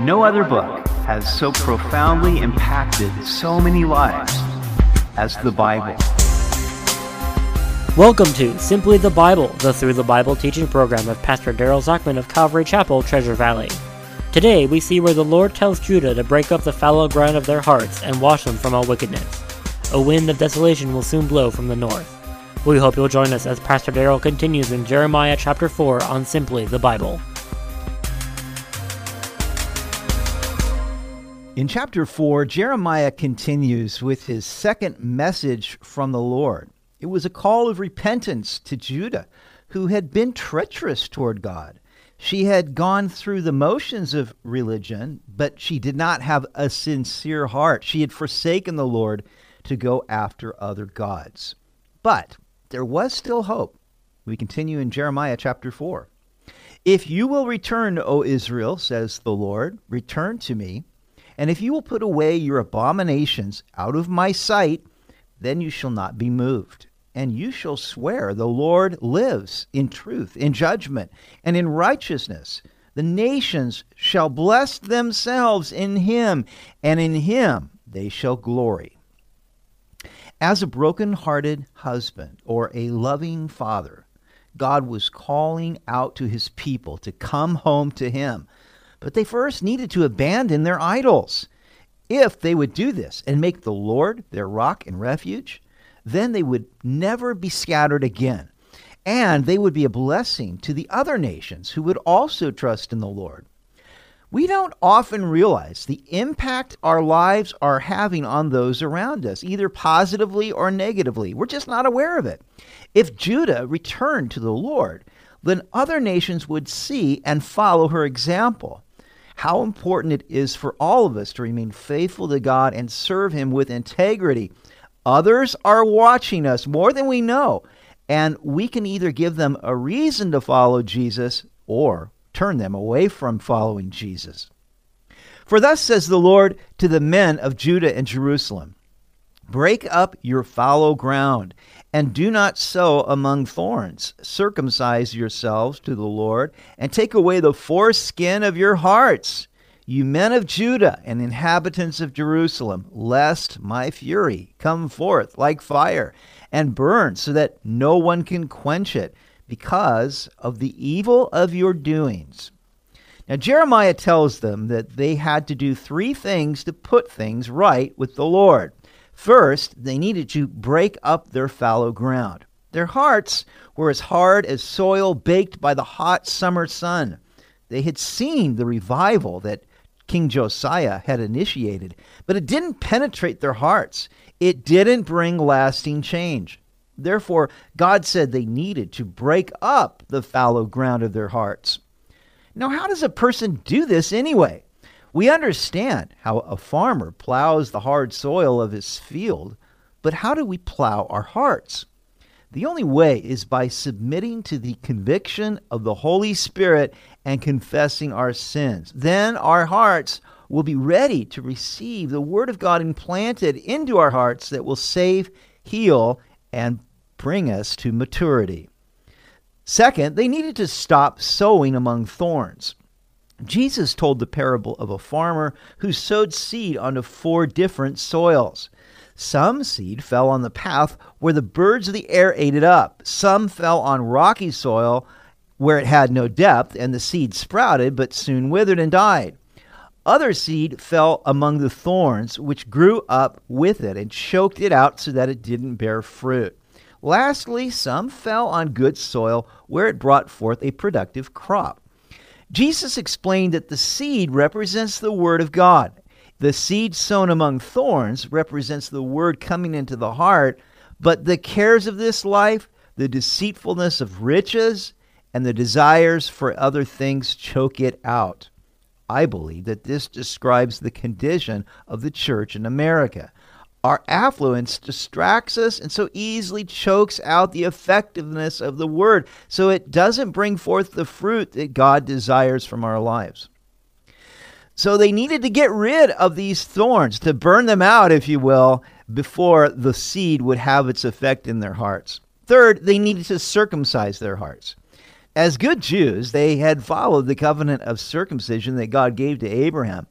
No other book has so profoundly impacted so many lives as the Bible. Welcome to Simply the Bible, the Through the Bible teaching program of Pastor Darrell Zachman of Calvary Chapel, Treasure Valley. Today we see where the Lord tells Judah to break up the fallow ground of their hearts and wash them from all wickedness. A wind of desolation will soon blow from the north. We hope you'll join us as Pastor Darrell continues in Jeremiah chapter 4 on Simply the Bible. In chapter 4, Jeremiah continues with his second message from the Lord. It was a call of repentance to Judah, who had been treacherous toward God. She had gone through the motions of religion, but she did not have a sincere heart. She had forsaken the Lord to go after other gods. But there was still hope. We continue in Jeremiah chapter 4. "If you will return, O Israel, says the Lord, return to me. And if you will put away your abominations out of my sight, then you shall not be moved. And you shall swear the Lord lives in truth, in judgment, and in righteousness. The nations shall bless themselves in him, and in him they shall glory." As a broken-hearted husband or a loving father, God was calling out to his people to come home to him. But they first needed to abandon their idols. If they would do this and make the Lord their rock and refuge, then they would never be scattered again. And they would be a blessing to the other nations who would also trust in the Lord. We don't often realize the impact our lives are having on those around us, either positively or negatively. We're just not aware of it. If Judah returned to the Lord, then other nations would see and follow her example. How important it is for all of us to remain faithful to God and serve him with integrity. Others are watching us more than we know, and we can either give them a reason to follow Jesus or turn them away from following Jesus. "For thus says the Lord to the men of Judah and Jerusalem, break up your fallow ground, and do not sow among thorns. Circumcise yourselves to the Lord, and take away the foreskin of your hearts, you men of Judah and inhabitants of Jerusalem, lest my fury come forth like fire, and burn so that no one can quench it, because of the evil of your doings." Now, Jeremiah tells them that they had to do three things to put things right with the Lord. First, they needed to break up their fallow ground. Their hearts were as hard as soil baked by the hot summer sun. They had seen the revival that King Josiah had initiated, but it didn't penetrate their hearts. It didn't bring lasting change. Therefore, God said they needed to break up the fallow ground of their hearts. Now, how does a person do this anyway? We understand how a farmer plows the hard soil of his field, but how do we plow our hearts? The only way is by submitting to the conviction of the Holy Spirit and confessing our sins. Then our hearts will be ready to receive the Word of God implanted into our hearts that will save, heal, and bring us to maturity. Second, they needed to stop sowing among thorns. Jesus told the parable of a farmer who sowed seed onto four different soils. Some seed fell on the path where the birds of the air ate it up. Some fell on rocky soil where it had no depth, and the seed sprouted but soon withered and died. Other seed fell among the thorns, which grew up with it and choked it out so that it didn't bear fruit. Lastly, some fell on good soil where it brought forth a productive crop. Jesus explained that the seed represents the Word of God. The seed sown among thorns represents the Word coming into the heart, but the cares of this life, the deceitfulness of riches, and the desires for other things choke it out. I believe that this describes the condition of the church in America. Our affluence distracts us and so easily chokes out the effectiveness of the Word, so it doesn't bring forth the fruit that God desires from our lives. So they needed to get rid of these thorns, to burn them out, if you will, before the seed would have its effect in their hearts. Third, they needed to circumcise their hearts. As good Jews, they had followed the covenant of circumcision that God gave to Abraham.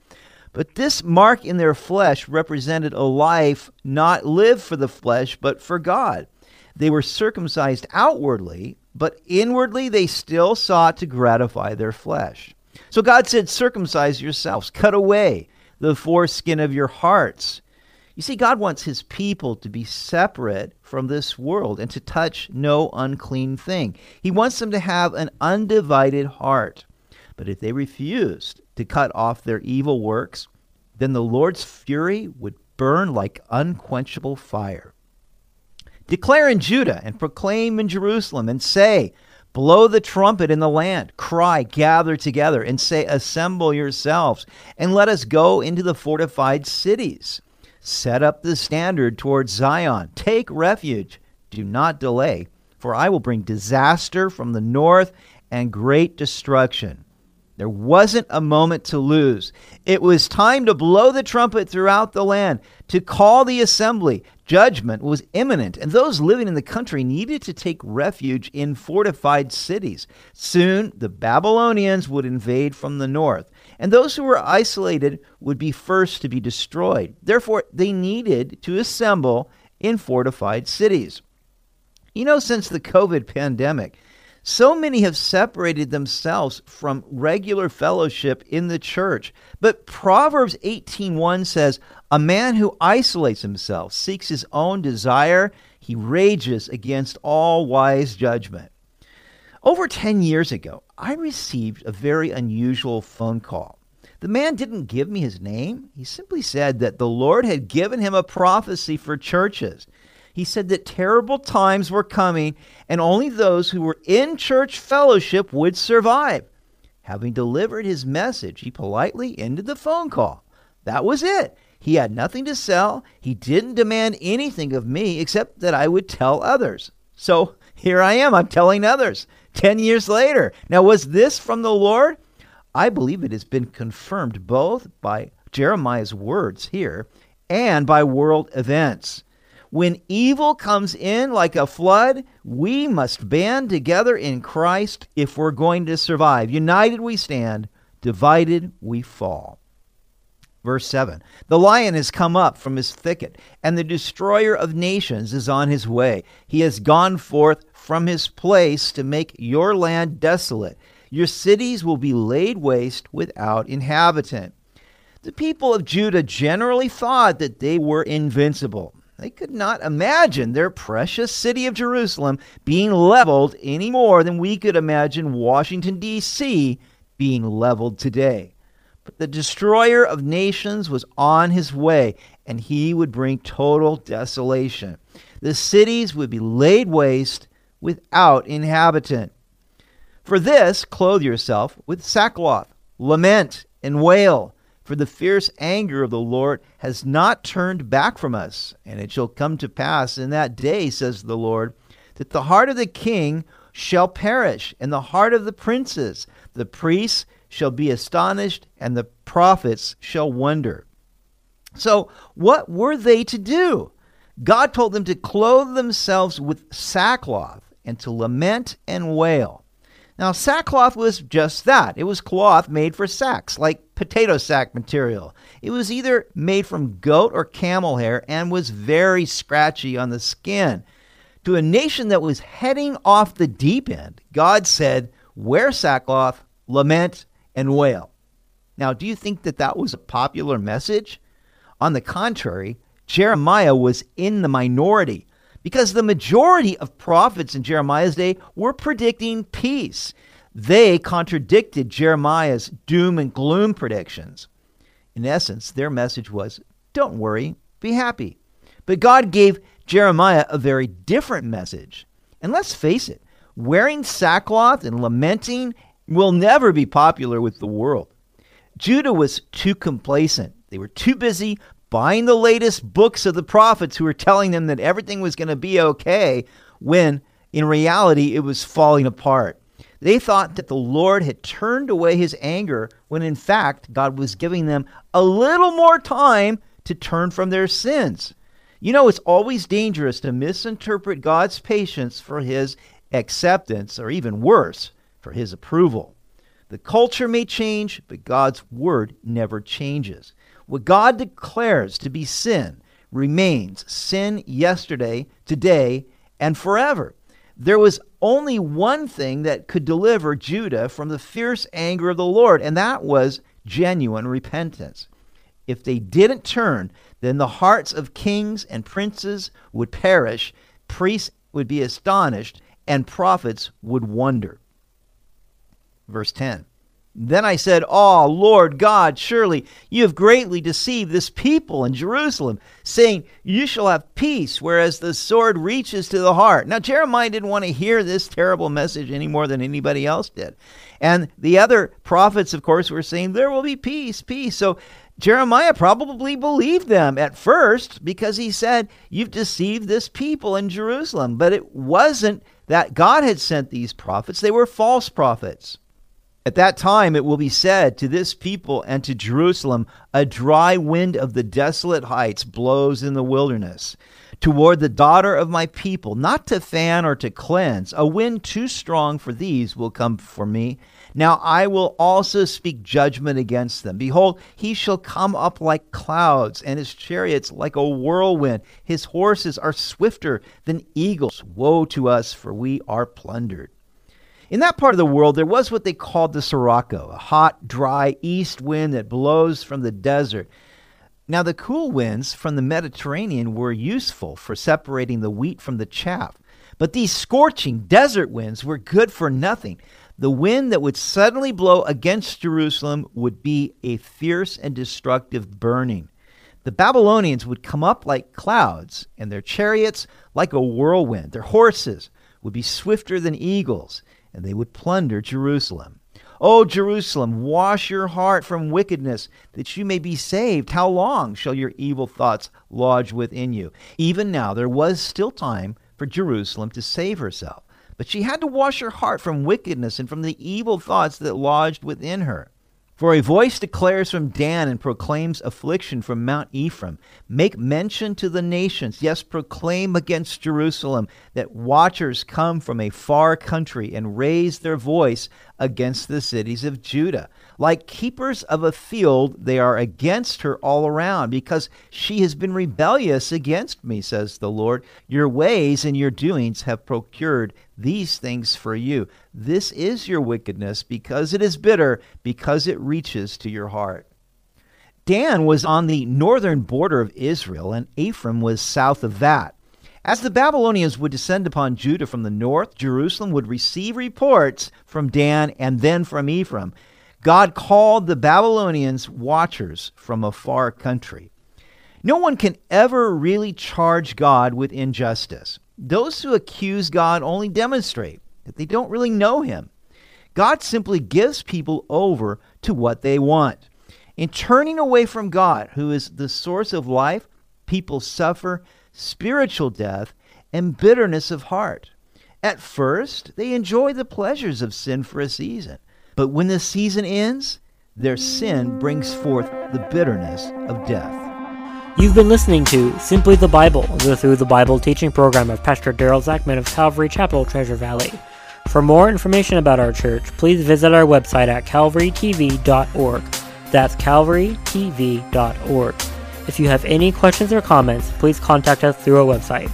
But this mark in their flesh represented a life not lived for the flesh, but for God. They were circumcised outwardly, but inwardly they still sought to gratify their flesh. So God said, circumcise yourselves, cut away the foreskin of your hearts. You see, God wants his people to be separate from this world and to touch no unclean thing. He wants them to have an undivided heart. But if they refused to cut off their evil works, then the Lord's fury would burn like unquenchable fire. Declare in Judah and proclaim in Jerusalem and say, blow the trumpet in the land, cry, gather together, and say, assemble yourselves, and let us go into the fortified cities. Set up the standard towards Zion. Take refuge. Do not delay, for I will bring disaster from the north and great destruction. There wasn't a moment to lose. It was time to blow the trumpet throughout the land, to call the assembly. Judgment was imminent, and those living in the country needed to take refuge in fortified cities. Soon, the Babylonians would invade from the north, and those who were isolated would be first to be destroyed. Therefore, they needed to assemble in fortified cities. You know, since the COVID pandemic, so many have separated themselves from regular fellowship in the church. But Proverbs 18:1 says, a man who isolates himself seeks his own desire. He rages against all wise judgment. Over 10 years ago, I received a very unusual phone call. The man didn't give me his name. He simply said that the Lord had given him a prophecy for churches. He said that terrible times were coming and only those who were in church fellowship would survive. Having delivered his message, he politely ended the phone call. That was it. He had nothing to sell. He didn't demand anything of me except that I would tell others. So here I am. I'm telling others. 10 years later. Now, was this from the Lord? I believe it has been confirmed both by Jeremiah's words here and by world events. When evil comes in like a flood, we must band together in Christ if we're going to survive. United we stand, divided we fall. Verse 7, the lion has come up from his thicket, and the destroyer of nations is on his way. He has gone forth from his place to make your land desolate. Your cities will be laid waste without inhabitant. The people of Judah generally thought that they were invincible. They could not imagine their precious city of Jerusalem being leveled any more than we could imagine Washington, D.C. being leveled today. But the destroyer of nations was on his way, and he would bring total desolation. The cities would be laid waste without inhabitant. For this, clothe yourself with sackcloth, lament and wail, for the fierce anger of the Lord has not turned back from us. And it shall come to pass in that day, says the Lord, that the heart of the king shall perish, and the heart of the princes, the priests shall be astonished, and the prophets shall wonder. So what were they to do? God told them to clothe themselves with sackcloth and to lament and wail. Now, sackcloth was just that. It was cloth made for sacks, like potato sack material. It was either made from goat or camel hair and was very scratchy on the skin. To a nation that was heading off the deep end, God said, wear sackcloth, lament, and wail. Now, do you think that that was a popular message? On the contrary, Jeremiah was in the minority because the majority of prophets in Jeremiah's day were predicting peace. They contradicted Jeremiah's doom and gloom predictions. In essence, their message was, don't worry, be happy. But God gave Jeremiah a very different message. And let's face it, wearing sackcloth and lamenting will never be popular with the world. Judah was too complacent. They were too busy buying the latest books of the prophets who were telling them that everything was going to be okay when, in reality, it was falling apart. They thought that the Lord had turned away his anger when, in fact, God was giving them a little more time to turn from their sins. You know, it's always dangerous to misinterpret God's patience for his acceptance, or even worse, for his approval. The culture may change, but God's word never changes. What God declares to be sin remains sin yesterday, today, and forever. There was only one thing that could deliver Judah from the fierce anger of the Lord, and that was genuine repentance. If they didn't turn, then the hearts of kings and princes would perish, priests would be astonished, and prophets would wonder. Verse 10, "Then I said, 'Ah, Lord God, surely you have greatly deceived this people in Jerusalem, saying, you shall have peace, whereas the sword reaches to the heart.'" Now, Jeremiah didn't want to hear this terrible message any more than anybody else did. And the other prophets, of course, were saying, "There will be peace, peace." So Jeremiah probably believed them at first because he said, "You've deceived this people in Jerusalem." But it wasn't that God had sent these prophets. They were false prophets. "At that time it will be said to this people and to Jerusalem, a dry wind of the desolate heights blows in the wilderness, toward the daughter of my people, not to fan or to cleanse. A wind too strong for these will come for me. Now I will also speak judgment against them. Behold, he shall come up like clouds, and his chariots like a whirlwind. His horses are swifter than eagles. Woe to us, for we are plundered." In that part of the world, there was what they called the Sirocco, a hot, dry east wind that blows from the desert. Now, the cool winds from the Mediterranean were useful for separating the wheat from the chaff, but these scorching desert winds were good for nothing. The wind that would suddenly blow against Jerusalem would be a fierce and destructive burning. The Babylonians would come up like clouds, and their chariots like a whirlwind. Their horses would be swifter than eagles, and they would plunder Jerusalem. "O Jerusalem, wash your heart from wickedness, that you may be saved. How long shall your evil thoughts lodge within you?" Even now, there was still time for Jerusalem to save herself, but she had to wash her heart from wickedness and from the evil thoughts that lodged within her. "For a voice declares from Dan and proclaims affliction from Mount Ephraim. Make mention to the nations, yes, proclaim against Jerusalem that watchers come from a far country and raise their voice against the cities of Judah. Like keepers of a field, they are against her all around, because she has been rebellious against me, says the Lord. Your ways and your doings have procured these things for you. This is your wickedness, because it is bitter, because it reaches to your heart." Dan was on the northern border of Israel, and Ephraim was south of that. As the Babylonians would descend upon Judah from the north, Jerusalem would receive reports from Dan and then from Ephraim. God called the Babylonians watchers from a far country. No one can ever really charge God with injustice. Those who accuse God only demonstrate that they don't really know him. God simply gives people over to what they want. In turning away from God, who is the source of life, people suffer spiritual death and bitterness of heart. At first, they enjoy the pleasures of sin for a season, but when the season ends, their sin brings forth the bitterness of death. You've been listening to Simply the Bible, the Through the Bible teaching program of Pastor Darrell Zachman of Calvary Chapel, Treasure Valley. For more information about our church, please visit our website at calvarytv.org. That's calvarytv.org. If you have any questions or comments, please contact us through our website.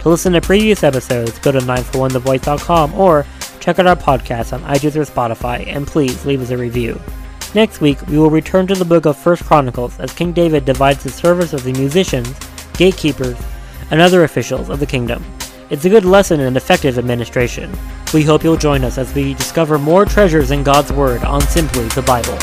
To listen to previous episodes, go to 941thevoice.com or check out our podcast on iTunes or Spotify, and please leave us a review. Next week, we will return to the book of First Chronicles as King David divides the service of the musicians, gatekeepers, and other officials of the kingdom. It's a good lesson in effective administration. We hope you'll join us as we discover more treasures in God's Word on Simply the Bible.